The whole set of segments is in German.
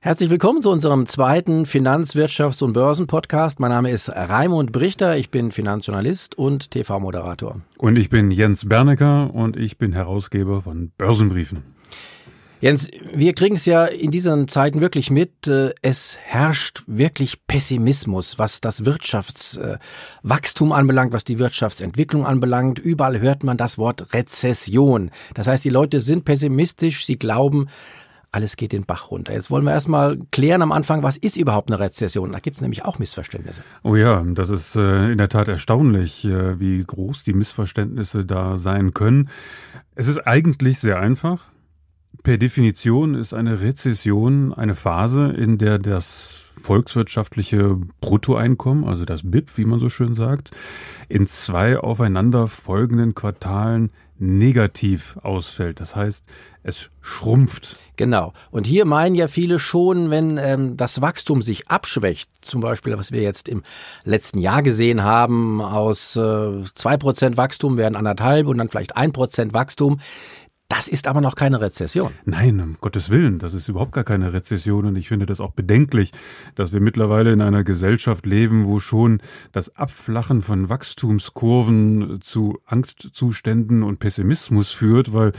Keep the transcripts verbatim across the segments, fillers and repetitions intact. Herzlich willkommen zu unserem zweiten Finanz-, Wirtschafts- und Börsen-Podcast. Mein Name ist Raimund Brichter, ich bin Finanzjournalist und T V-Moderator. Und ich bin Jens Bernecker und ich bin Herausgeber von Börsenbriefen. Jens, wir kriegen es ja in diesen Zeiten wirklich mit, es herrscht wirklich Pessimismus, was das Wirtschaftswachstum anbelangt, was die Wirtschaftsentwicklung anbelangt. Überall hört man das Wort Rezession. Das heißt, die Leute sind pessimistisch, sie glauben, alles geht den Bach runter. Jetzt wollen wir erstmal klären am Anfang, was ist überhaupt eine Rezession? Da gibt es nämlich auch Missverständnisse. Oh ja, das ist in der Tat erstaunlich, wie groß die Missverständnisse da sein können. Es ist eigentlich sehr einfach. Per Definition ist eine Rezession eine Phase, in der das volkswirtschaftliche Bruttoeinkommen, also das B I P, wie man so schön sagt, in zwei aufeinander folgenden Quartalen negativ ausfällt. Das heißt, es schrumpft. Genau. Und hier meinen ja viele schon, wenn ähm, das Wachstum sich abschwächt, zum Beispiel, was wir jetzt im letzten Jahr gesehen haben, aus äh, zwei Prozent Wachstum werden anderthalb und dann vielleicht ein Prozent Wachstum. Das ist aber noch keine Rezession. Nein, um Gottes Willen, das ist überhaupt gar keine Rezession. Und ich finde das auch bedenklich, dass wir mittlerweile in einer Gesellschaft leben, wo schon das Abflachen von Wachstumskurven zu Angstzuständen und Pessimismus führt, weil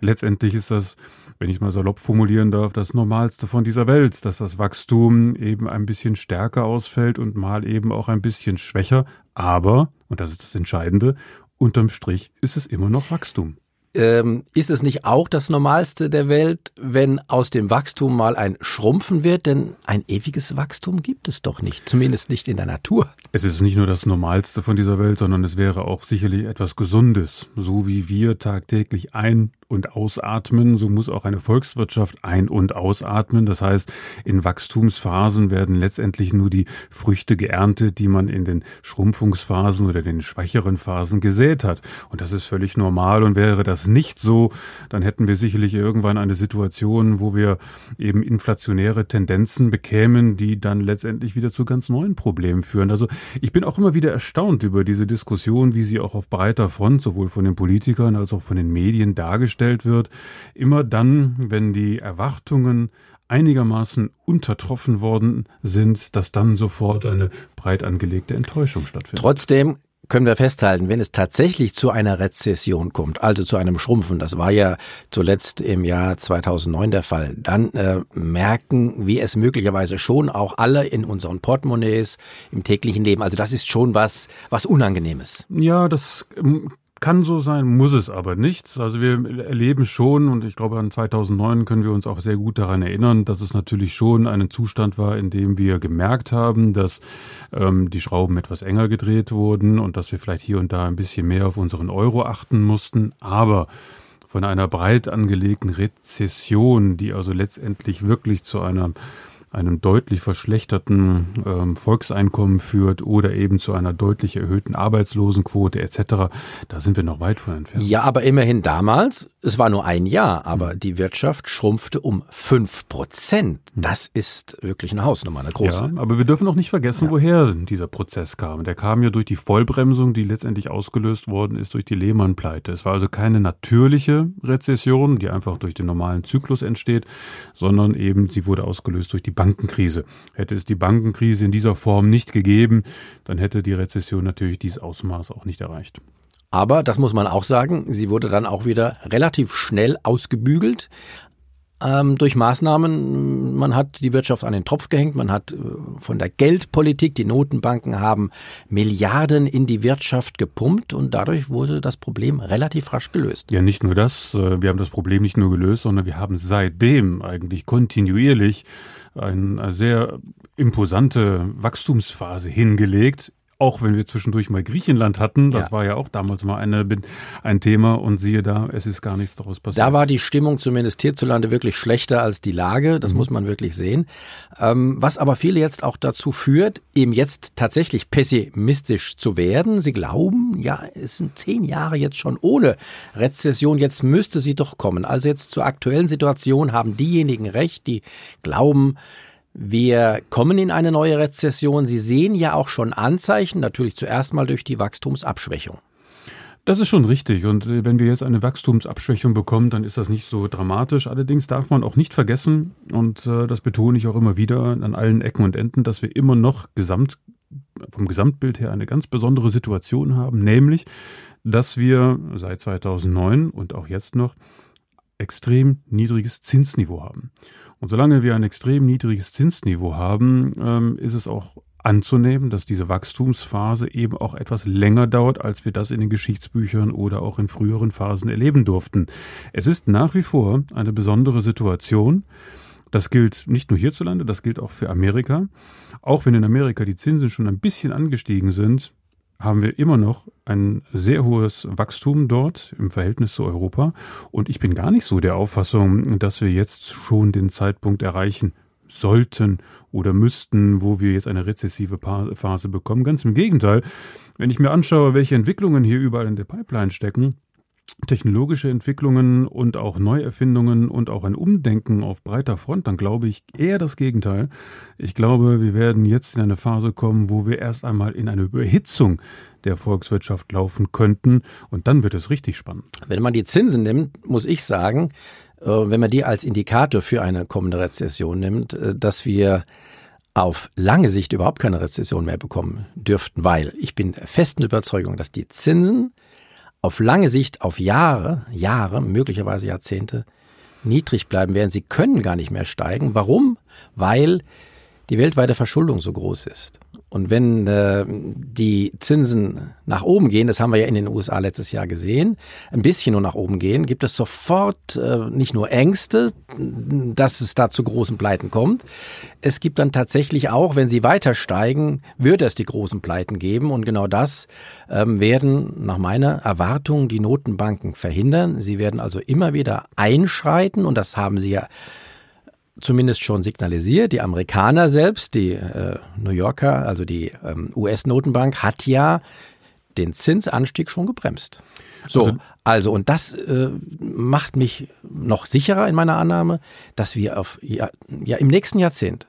letztendlich ist das, wenn ich mal salopp formulieren darf, das Normalste von dieser Welt, dass das Wachstum eben ein bisschen stärker ausfällt und mal eben auch ein bisschen schwächer. Aber, und das ist das Entscheidende, unterm Strich ist es immer noch Wachstum. Ähm, ist es nicht auch das Normalste der Welt, wenn aus dem Wachstum mal ein Schrumpfen wird? Denn ein ewiges Wachstum gibt es doch nicht, zumindest nicht in der Natur. Es ist nicht nur das Normalste von dieser Welt, sondern es wäre auch sicherlich etwas Gesundes. So wie wir tagtäglich ein- und ausatmen, so muss auch eine Volkswirtschaft ein- und ausatmen. Das heißt, in Wachstumsphasen werden letztendlich nur die Früchte geerntet, die man in den Schrumpfungsphasen oder den schwächeren Phasen gesät hat. Und das ist völlig normal, und wäre das nicht so, dann hätten wir sicherlich irgendwann eine Situation, wo wir eben inflationäre Tendenzen bekämen, die dann letztendlich wieder zu ganz neuen Problemen führen. Also ich bin auch immer wieder erstaunt über diese Diskussion, wie sie auch auf breiter Front sowohl von den Politikern als auch von den Medien dargestellt wird. Immer dann, wenn die Erwartungen einigermaßen untertroffen worden sind, dass dann sofort eine breit angelegte Enttäuschung stattfindet. Trotzdem können wir festhalten, wenn es tatsächlich zu einer Rezession kommt, also zu einem Schrumpfen, das war ja zuletzt im Jahr zweitausendneun der Fall, dann äh, merken wir es möglicherweise schon auch alle in unseren Portemonnaies, im täglichen Leben. Also das ist schon was, was Unangenehmes. Ja, das ähm kann so sein, muss es aber nicht. Also wir erleben schon, und ich glaube an zweitausendneun können wir uns auch sehr gut daran erinnern, dass es natürlich schon einen Zustand war, in dem wir gemerkt haben, dass ähm, die Schrauben etwas enger gedreht wurden und dass wir vielleicht hier und da ein bisschen mehr auf unseren Euro achten mussten. Aber von einer breit angelegten Rezession, die also letztendlich wirklich zu einer einem deutlich verschlechterten ähm, Volkseinkommen führt oder eben zu einer deutlich erhöhten Arbeitslosenquote et cetera, da sind wir noch weit von entfernt. Ja, aber immerhin damals, es war nur ein Jahr, aber mhm. die Wirtschaft schrumpfte um fünf Prozent. Das ist wirklich eine Hausnummer, eine große. Ja, aber wir dürfen auch nicht vergessen, ja. woher dieser Prozess kam. Der kam ja durch die Vollbremsung, die letztendlich ausgelöst worden ist durch die Lehmann-Pleite. Es war also keine natürliche Rezession, die einfach durch den normalen Zyklus entsteht, sondern eben sie wurde ausgelöst durch die Bankenkrise. Hätte es die Bankenkrise in dieser Form nicht gegeben, dann hätte die Rezession natürlich dieses Ausmaß auch nicht erreicht. Aber, das muss man auch sagen, sie wurde dann auch wieder relativ schnell ausgebügelt ähm, durch Maßnahmen. Man hat die Wirtschaft an den Tropf gehängt, man hat äh, von der Geldpolitik, die Notenbanken haben Milliarden in die Wirtschaft gepumpt, und dadurch wurde das Problem relativ rasch gelöst. Ja, nicht nur das, wir haben das Problem nicht nur gelöst, sondern wir haben seitdem eigentlich kontinuierlich eine sehr imposante Wachstumsphase hingelegt, auch wenn wir zwischendurch mal Griechenland hatten. Das ja. war ja auch damals mal eine, ein Thema, und siehe da, es ist gar nichts daraus passiert. Da war die Stimmung zumindest hierzulande wirklich schlechter als die Lage, das mhm. muss man wirklich sehen. Ähm, was aber viele jetzt auch dazu führt, eben jetzt tatsächlich pessimistisch zu werden. Sie glauben, ja, es sind zehn Jahre jetzt schon ohne Rezession, jetzt müsste sie doch kommen. Also jetzt zur aktuellen Situation haben diejenigen recht, die glauben, wir kommen in eine neue Rezession. Sie sehen ja auch schon Anzeichen, natürlich zuerst mal durch die Wachstumsabschwächung. Das ist schon richtig. Und wenn wir jetzt eine Wachstumsabschwächung bekommen, dann ist das nicht so dramatisch. Allerdings darf man auch nicht vergessen, und das betone ich auch immer wieder an allen Ecken und Enden, dass wir immer noch gesamt, vom Gesamtbild her eine ganz besondere Situation haben, nämlich, dass wir seit zweitausendneun und auch jetzt noch extrem niedriges Zinsniveau haben. Und solange wir ein extrem niedriges Zinsniveau haben, ist es auch anzunehmen, dass diese Wachstumsphase eben auch etwas länger dauert, als wir das in den Geschichtsbüchern oder auch in früheren Phasen erleben durften. Es ist nach wie vor eine besondere Situation. Das gilt nicht nur hierzulande, das gilt auch für Amerika. Auch wenn in Amerika die Zinsen schon ein bisschen angestiegen sind, haben wir immer noch ein sehr hohes Wachstum dort im Verhältnis zu Europa. Und ich bin gar nicht so der Auffassung, dass wir jetzt schon den Zeitpunkt erreichen sollten oder müssten, wo wir jetzt eine rezessive Phase bekommen. Ganz im Gegenteil, wenn ich mir anschaue, welche Entwicklungen hier überall in der Pipeline stecken, technologische Entwicklungen und auch Neuerfindungen und auch ein Umdenken auf breiter Front, dann glaube ich eher das Gegenteil. Ich glaube, wir werden jetzt in eine Phase kommen, wo wir erst einmal in eine Überhitzung der Volkswirtschaft laufen könnten, und dann wird es richtig spannend. Wenn man die Zinsen nimmt, muss ich sagen, wenn man die als Indikator für eine kommende Rezession nimmt, dass wir auf lange Sicht überhaupt keine Rezession mehr bekommen dürften, weil ich bin der festen Überzeugung, dass die Zinsen auf lange Sicht, auf Jahre, Jahre, möglicherweise Jahrzehnte, niedrig bleiben werden. Sie können gar nicht mehr steigen. Warum? Weil die weltweite Verschuldung so groß ist. Und wenn äh, die Zinsen nach oben gehen, das haben wir ja in den U S A letztes Jahr gesehen, ein bisschen nur nach oben gehen, gibt es sofort äh, nicht nur Ängste, dass es da zu großen Pleiten kommt. Es gibt dann tatsächlich auch, wenn sie weiter steigen, würde es die großen Pleiten geben. Und genau das ähm, werden nach meiner Erwartung die Notenbanken verhindern. Sie werden also immer wieder einschreiten, und das haben sie ja zumindest schon signalisiert. Die Amerikaner selbst, die äh, New Yorker, also die ähm, U S-Notenbank, hat ja den Zinsanstieg schon gebremst. So, also, also und das äh, macht mich noch sicherer in meiner Annahme, dass wir auf ja, ja im nächsten Jahrzehnt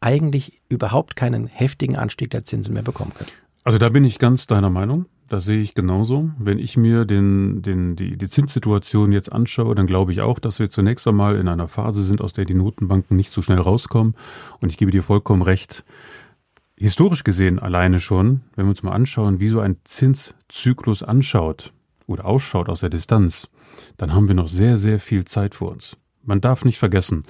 eigentlich überhaupt keinen heftigen Anstieg der Zinsen mehr bekommen können. Also da bin ich ganz deiner Meinung. Das sehe ich genauso. Wenn ich mir den, den, die, die Zinssituation jetzt anschaue, dann glaube ich auch, dass wir zunächst einmal in einer Phase sind, aus der die Notenbanken nicht so schnell rauskommen. Und ich gebe dir vollkommen recht. Historisch gesehen alleine schon, wenn wir uns mal anschauen, wie so ein Zinszyklus anschaut oder ausschaut aus der Distanz, dann haben wir noch sehr, sehr viel Zeit vor uns. Man darf nicht vergessen,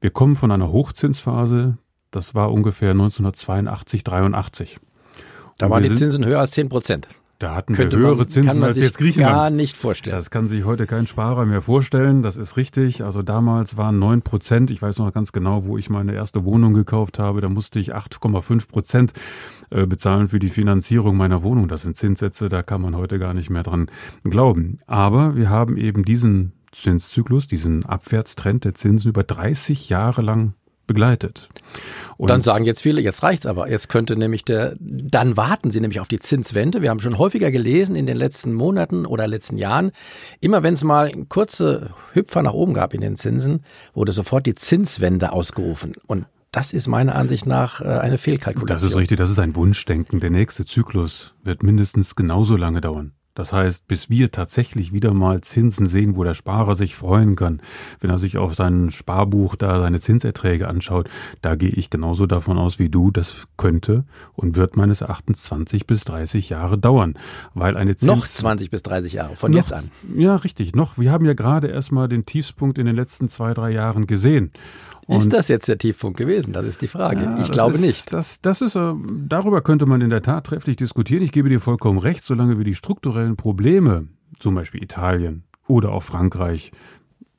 wir kommen von einer Hochzinsphase, das war ungefähr neunzehnhundertzweiundachtzig, dreiundachtzig. Da waren die Zinsen höher als zehn Prozent. Da hatten wir höhere Zinsen als jetzt Griechenland. Kann man sich gar nicht vorstellen. Das kann sich heute kein Sparer mehr vorstellen. Das ist richtig. Also damals waren neun Prozent. Ich weiß noch ganz genau, wo ich meine erste Wohnung gekauft habe. Da musste ich acht Komma fünf Prozent bezahlen für die Finanzierung meiner Wohnung. Das sind Zinssätze, da kann man heute gar nicht mehr dran glauben. Aber wir haben eben diesen Zinszyklus, diesen Abwärtstrend der Zinsen über dreißig Jahre lang begleitet. Und dann sagen jetzt viele, jetzt reicht's aber. Jetzt könnte nämlich der, dann warten sie nämlich auf die Zinswende. Wir haben schon häufiger gelesen in den letzten Monaten oder letzten Jahren, immer wenn es mal kurze Hüpfer nach oben gab in den Zinsen, wurde sofort die Zinswende ausgerufen. Und das ist meiner Ansicht nach eine Fehlkalkulation. Das ist richtig, das ist ein Wunschdenken. Der nächste Zyklus wird mindestens genauso lange dauern. Das heißt, bis wir tatsächlich wieder mal Zinsen sehen, wo der Sparer sich freuen kann, wenn er sich auf sein Sparbuch da seine Zinserträge anschaut, da gehe ich genauso davon aus wie du, das könnte und wird meines Erachtens zwanzig bis dreißig Jahre dauern, weil eine Zins noch zwanzig bis dreißig Jahre von noch, jetzt an. Ja, richtig, noch. Wir haben ja gerade erstmal den Tiefspunkt in den letzten zwei, drei Jahren gesehen. Und ist das jetzt der Tiefpunkt gewesen? Das ist die Frage. Ja, ich glaube ist, nicht. Das, das ist, darüber könnte man in der Tat trefflich diskutieren. Ich gebe dir vollkommen recht, solange wir die strukturellen Probleme, zum Beispiel Italien oder auch Frankreich,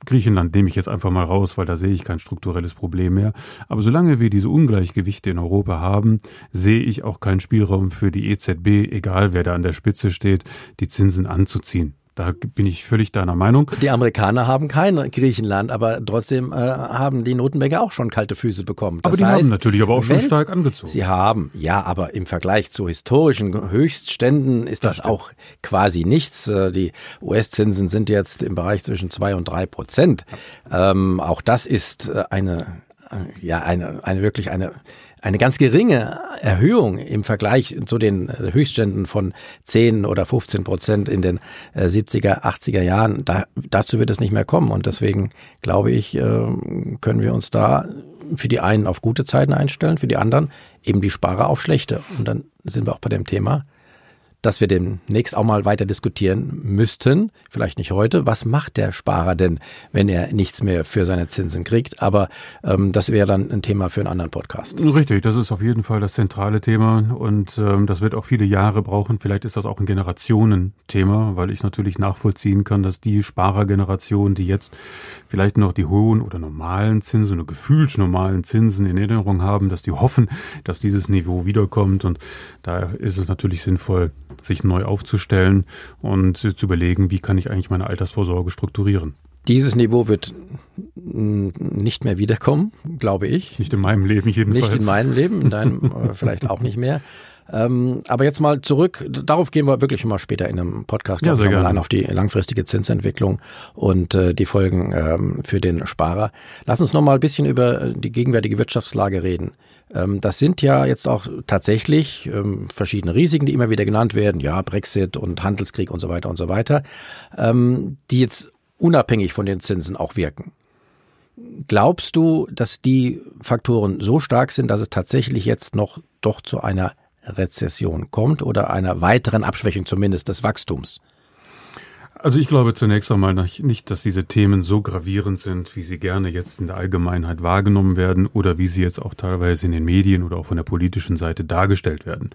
Griechenland nehme ich jetzt einfach mal raus, weil da sehe ich kein strukturelles Problem mehr. Aber solange wir diese Ungleichgewichte in Europa haben, sehe ich auch keinen Spielraum für die E Z B, egal wer da an der Spitze steht, die Zinsen anzuziehen. Da bin ich völlig deiner Meinung. Die Amerikaner haben kein Griechenland, aber trotzdem äh, haben die Notenbanker auch schon kalte Füße bekommen. Das aber die heißt, haben natürlich aber auch Welt, schon stark angezogen. Sie haben, ja, aber im Vergleich zu historischen Höchstständen ist das, das auch quasi nichts. Die U S-Zinsen sind jetzt im Bereich zwischen zwei und drei Prozent. Ähm, auch das ist eine, ja, eine, eine wirklich eine eine ganz geringe Erhöhung im Vergleich zu den Höchstständen von zehn oder fünfzehn Prozent in den siebziger, achtziger Jahren, da, dazu wird es nicht mehr kommen. Und deswegen glaube ich, können wir uns da für die einen auf gute Zeiten einstellen, für die anderen eben die Sparer auf schlechte. Und dann sind wir auch bei dem Thema, dass wir demnächst auch mal weiter diskutieren müssten, vielleicht nicht heute, was macht der Sparer denn, wenn er nichts mehr für seine Zinsen kriegt, aber ähm, das wäre dann ein Thema für einen anderen Podcast. Richtig, das ist auf jeden Fall das zentrale Thema und ähm, das wird auch viele Jahre brauchen, vielleicht ist das auch ein Generationenthema, weil ich natürlich nachvollziehen kann, dass die Sparergeneration, die jetzt vielleicht noch die hohen oder normalen Zinsen oder gefühlt normalen Zinsen in Erinnerung haben, dass die hoffen, dass dieses Niveau wiederkommt und da ist es natürlich sinnvoll, sich neu aufzustellen und zu überlegen, wie kann ich eigentlich meine Altersvorsorge strukturieren. Dieses Niveau wird nicht mehr wiederkommen, glaube ich. Nicht in meinem Leben jedenfalls. Nicht in meinem Leben, in deinem vielleicht auch nicht mehr. Ähm, aber jetzt mal zurück, darauf gehen wir wirklich schon mal später in einem Podcast, ja, sehr gerne, auf die langfristige Zinsentwicklung und äh, die Folgen ähm, für den Sparer. Lass uns noch mal ein bisschen über die gegenwärtige Wirtschaftslage reden. Ähm, das sind ja jetzt auch tatsächlich ähm, verschiedene Risiken, die immer wieder genannt werden, ja, Brexit und Handelskrieg und so weiter und so weiter, ähm, die jetzt unabhängig von den Zinsen auch wirken. Glaubst du, dass die Faktoren so stark sind, dass es tatsächlich jetzt noch doch zu einer Rezession kommt oder einer weiteren Abschwächung zumindest des Wachstums? Also ich glaube zunächst einmal nicht, dass diese Themen so gravierend sind, wie sie gerne jetzt in der Allgemeinheit wahrgenommen werden oder wie sie jetzt auch teilweise in den Medien oder auch von der politischen Seite dargestellt werden.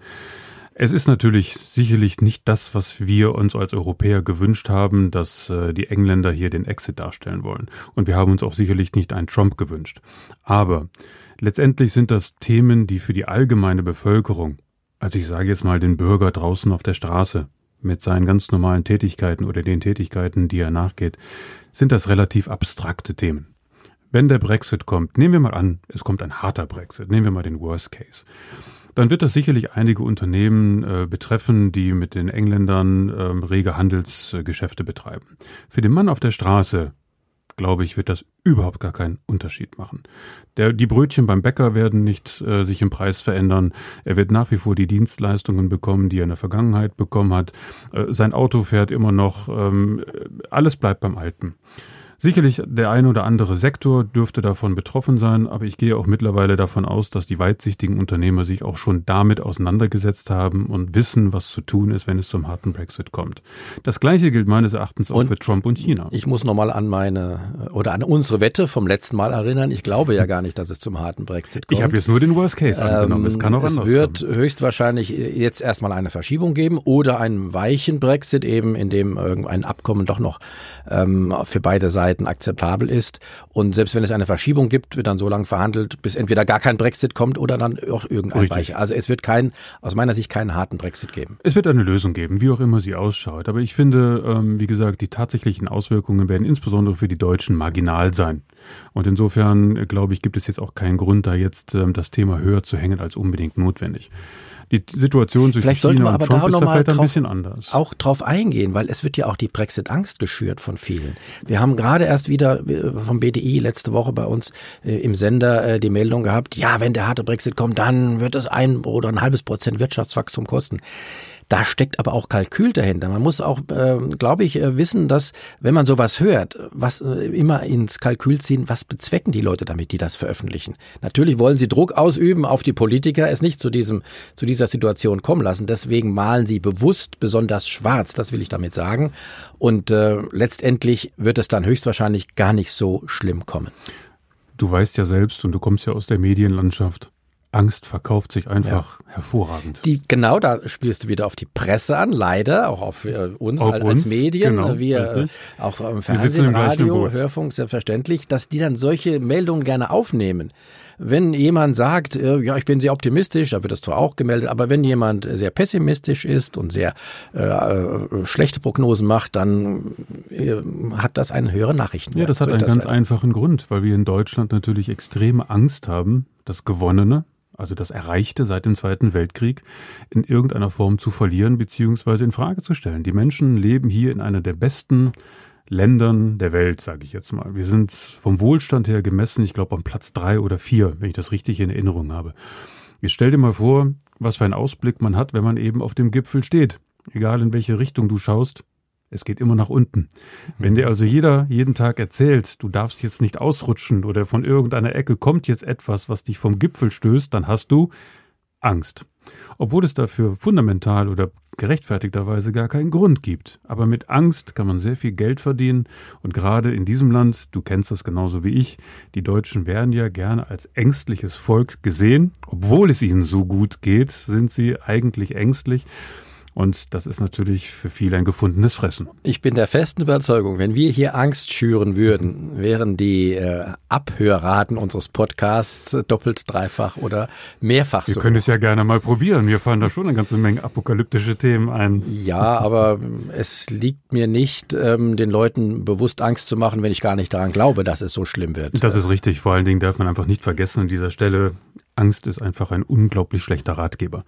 Es ist natürlich sicherlich nicht das, was wir uns als Europäer gewünscht haben, dass die Engländer hier den Exit darstellen wollen. Und wir haben uns auch sicherlich nicht einen Trump gewünscht. Aber letztendlich sind das Themen, die für die allgemeine Bevölkerung, also ich sage jetzt mal den Bürger draußen auf der Straße mit seinen ganz normalen Tätigkeiten oder den Tätigkeiten, die er nachgeht, sind das relativ abstrakte Themen. Wenn der Brexit kommt, nehmen wir mal an, es kommt ein harter Brexit, nehmen wir mal den Worst Case, dann wird das sicherlich einige Unternehmen äh, betreffen, die mit den Engländern äh, rege Handelsgeschäfte betreiben. Für den Mann auf der Straße, glaube ich, wird das überhaupt gar keinen Unterschied machen. Der, die Brötchen beim Bäcker werden nicht äh, sich im Preis verändern. Er wird nach wie vor die Dienstleistungen bekommen, die er in der Vergangenheit bekommen hat. Äh, sein Auto fährt immer noch. Ähm, alles bleibt beim Alten. Sicherlich der ein oder andere Sektor dürfte davon betroffen sein, aber ich gehe auch mittlerweile davon aus, dass die weitsichtigen Unternehmer sich auch schon damit auseinandergesetzt haben und wissen, was zu tun ist, wenn es zum harten Brexit kommt. Das Gleiche gilt meines Erachtens auch und für Trump und China. Ich muss nochmal an meine oder an unsere Wette vom letzten Mal erinnern. Ich glaube ja gar nicht, dass es zum harten Brexit kommt. Ich habe jetzt nur den Worst Case angenommen. Ähm, es kann auch anders kommen. Es wird höchstwahrscheinlich jetzt erstmal eine Verschiebung geben oder einen weichen Brexit eben, in dem irgendein Abkommen doch noch ähm, für beide Seiten akzeptabel ist. Und selbst wenn es eine Verschiebung gibt, wird dann so lange verhandelt, bis entweder gar kein Brexit kommt oder dann auch irgendein Weicher. Also es wird kein, aus meiner Sicht keinen harten Brexit geben. Es wird eine Lösung geben, wie auch immer sie ausschaut. Aber ich finde, wie gesagt, die tatsächlichen Auswirkungen werden insbesondere für die Deutschen marginal sein. Und insofern, glaube ich, gibt es jetzt auch keinen Grund, da jetzt das Thema höher zu hängen als unbedingt notwendig. Die Situation zwischen China und Trump ist da vielleicht ein bisschen anders. Auch drauf eingehen, weil es wird ja auch die Brexit-Angst geschürt von vielen. Wir haben gerade erst wieder vom B D I letzte Woche bei uns äh, im Sender äh, die Meldung gehabt, ja, wenn der harte Brexit kommt, dann wird es ein oder ein halbes Prozent Wirtschaftswachstum kosten. Da steckt aber auch Kalkül dahinter. Man muss auch, äh, glaube ich, äh, wissen, dass, wenn man sowas hört, was äh, immer ins Kalkül ziehen, was bezwecken die Leute damit, die das veröffentlichen? Natürlich wollen sie Druck ausüben auf die Politiker, es nicht zu diesem, zu dieser Situation kommen lassen. Deswegen malen sie bewusst besonders schwarz, das will ich damit sagen. Und äh, letztendlich wird es dann höchstwahrscheinlich gar nicht so schlimm kommen. Du weißt ja selbst und du kommst ja aus der Medienlandschaft. Angst verkauft sich einfach ja. hervorragend. Die, genau, da spielst du wieder auf die Presse an, leider, auch auf äh, uns auf als, uns, als Medien, genau, wir richtig. Auch im Fernsehen, wir Radio, Hörfunk, selbstverständlich, dass die dann solche Meldungen gerne aufnehmen. Wenn jemand sagt, ja, ich bin sehr optimistisch, da wird das zwar auch gemeldet, aber wenn jemand sehr pessimistisch ist und sehr äh, schlechte Prognosen macht, dann äh, hat das einen höheren Nachrichtenwert. Ja, das hat einen ganz einfachen Grund, weil wir in Deutschland natürlich extreme Angst haben, das Gewonnene, also das Erreichte seit dem Zweiten Weltkrieg, in irgendeiner Form zu verlieren bzw. in Frage zu stellen. Die Menschen leben hier in einer der besten Ländern der Welt, sage ich jetzt mal. Wir sind vom Wohlstand her gemessen, ich glaube, am Platz drei oder vier, wenn ich das richtig in Erinnerung habe. Jetzt stell dir mal vor, was für einen Ausblick man hat, wenn man eben auf dem Gipfel steht. Egal in welche Richtung du schaust, es geht immer nach unten. Wenn dir also jeder jeden Tag erzählt, du darfst jetzt nicht ausrutschen oder von irgendeiner Ecke kommt jetzt etwas, was dich vom Gipfel stößt, dann hast du Angst. Obwohl es dafür fundamental oder gerechtfertigterweise gar keinen Grund gibt. Aber mit Angst kann man sehr viel Geld verdienen und gerade in diesem Land, du kennst das genauso wie ich, die Deutschen werden ja gerne als ängstliches Volk gesehen. Obwohl es ihnen so gut geht, sind sie eigentlich ängstlich. Und das ist natürlich für viele ein gefundenes Fressen. Ich bin der festen Überzeugung, wenn wir hier Angst schüren würden, wären die äh, Abhörraten unseres Podcasts doppelt, dreifach oder mehrfach so. Wir können es ja gerne mal probieren. Mir fallen da schon eine ganze Menge apokalyptische Themen ein. Ja, aber es liegt mir nicht, ähm, den Leuten bewusst Angst zu machen, wenn ich gar nicht daran glaube, dass es so schlimm wird. Das ist richtig. Vor allen Dingen darf man einfach nicht vergessen an dieser Stelle, Angst ist einfach ein unglaublich schlechter Ratgeber.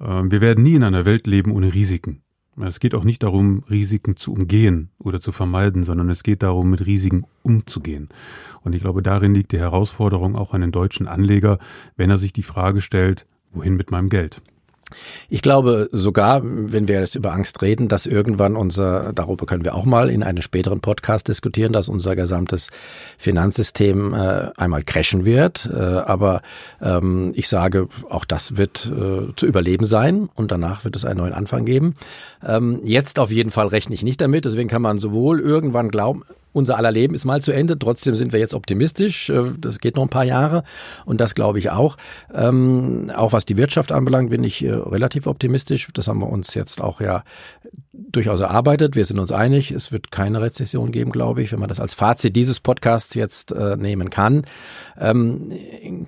Wir werden nie in einer Welt leben ohne Risiken. Es geht auch nicht darum, Risiken zu umgehen oder zu vermeiden, sondern es geht darum, mit Risiken umzugehen. Und ich glaube, darin liegt die Herausforderung auch an den deutschen Anleger, wenn er sich die Frage stellt, wohin mit meinem Geld? Ich glaube sogar, wenn wir jetzt über Angst reden, dass irgendwann unser, darüber können wir auch mal in einem späteren Podcast diskutieren, dass unser gesamtes Finanzsystem äh, einmal crashen wird. Äh, aber ähm, ich sage, auch das wird äh, zu überleben sein und danach wird es einen neuen Anfang geben. Ähm, jetzt auf jeden Fall rechne ich nicht damit, deswegen kann man sowohl irgendwann glauben, unser aller Leben ist mal zu Ende, trotzdem sind wir jetzt optimistisch, das geht noch ein paar Jahre und das glaube ich auch. Ähm, auch was die Wirtschaft anbelangt, bin ich äh, relativ optimistisch, das haben wir uns jetzt auch ja durchaus erarbeitet, wir sind uns einig, es wird keine Rezession geben, glaube ich, wenn man das als Fazit dieses Podcasts jetzt äh, nehmen kann. Ähm,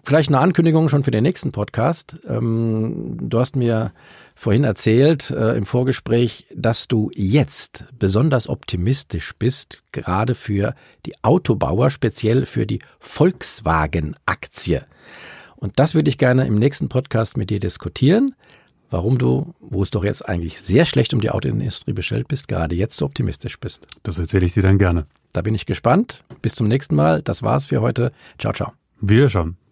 vielleicht eine Ankündigung schon für den nächsten Podcast. Ähm, du hast mir vorhin erzählt äh, im Vorgespräch, dass du jetzt besonders optimistisch bist, gerade für die Autobauer, speziell für die Volkswagen-Aktie. Und das würde ich gerne im nächsten Podcast mit dir diskutieren, warum du, wo es doch jetzt eigentlich sehr schlecht um die Autoindustrie bestellt bist, gerade jetzt so optimistisch bist. Das erzähle ich dir dann gerne. Da bin ich gespannt. Bis zum nächsten Mal. Das war's für heute. Ciao, ciao. Wiederschauen.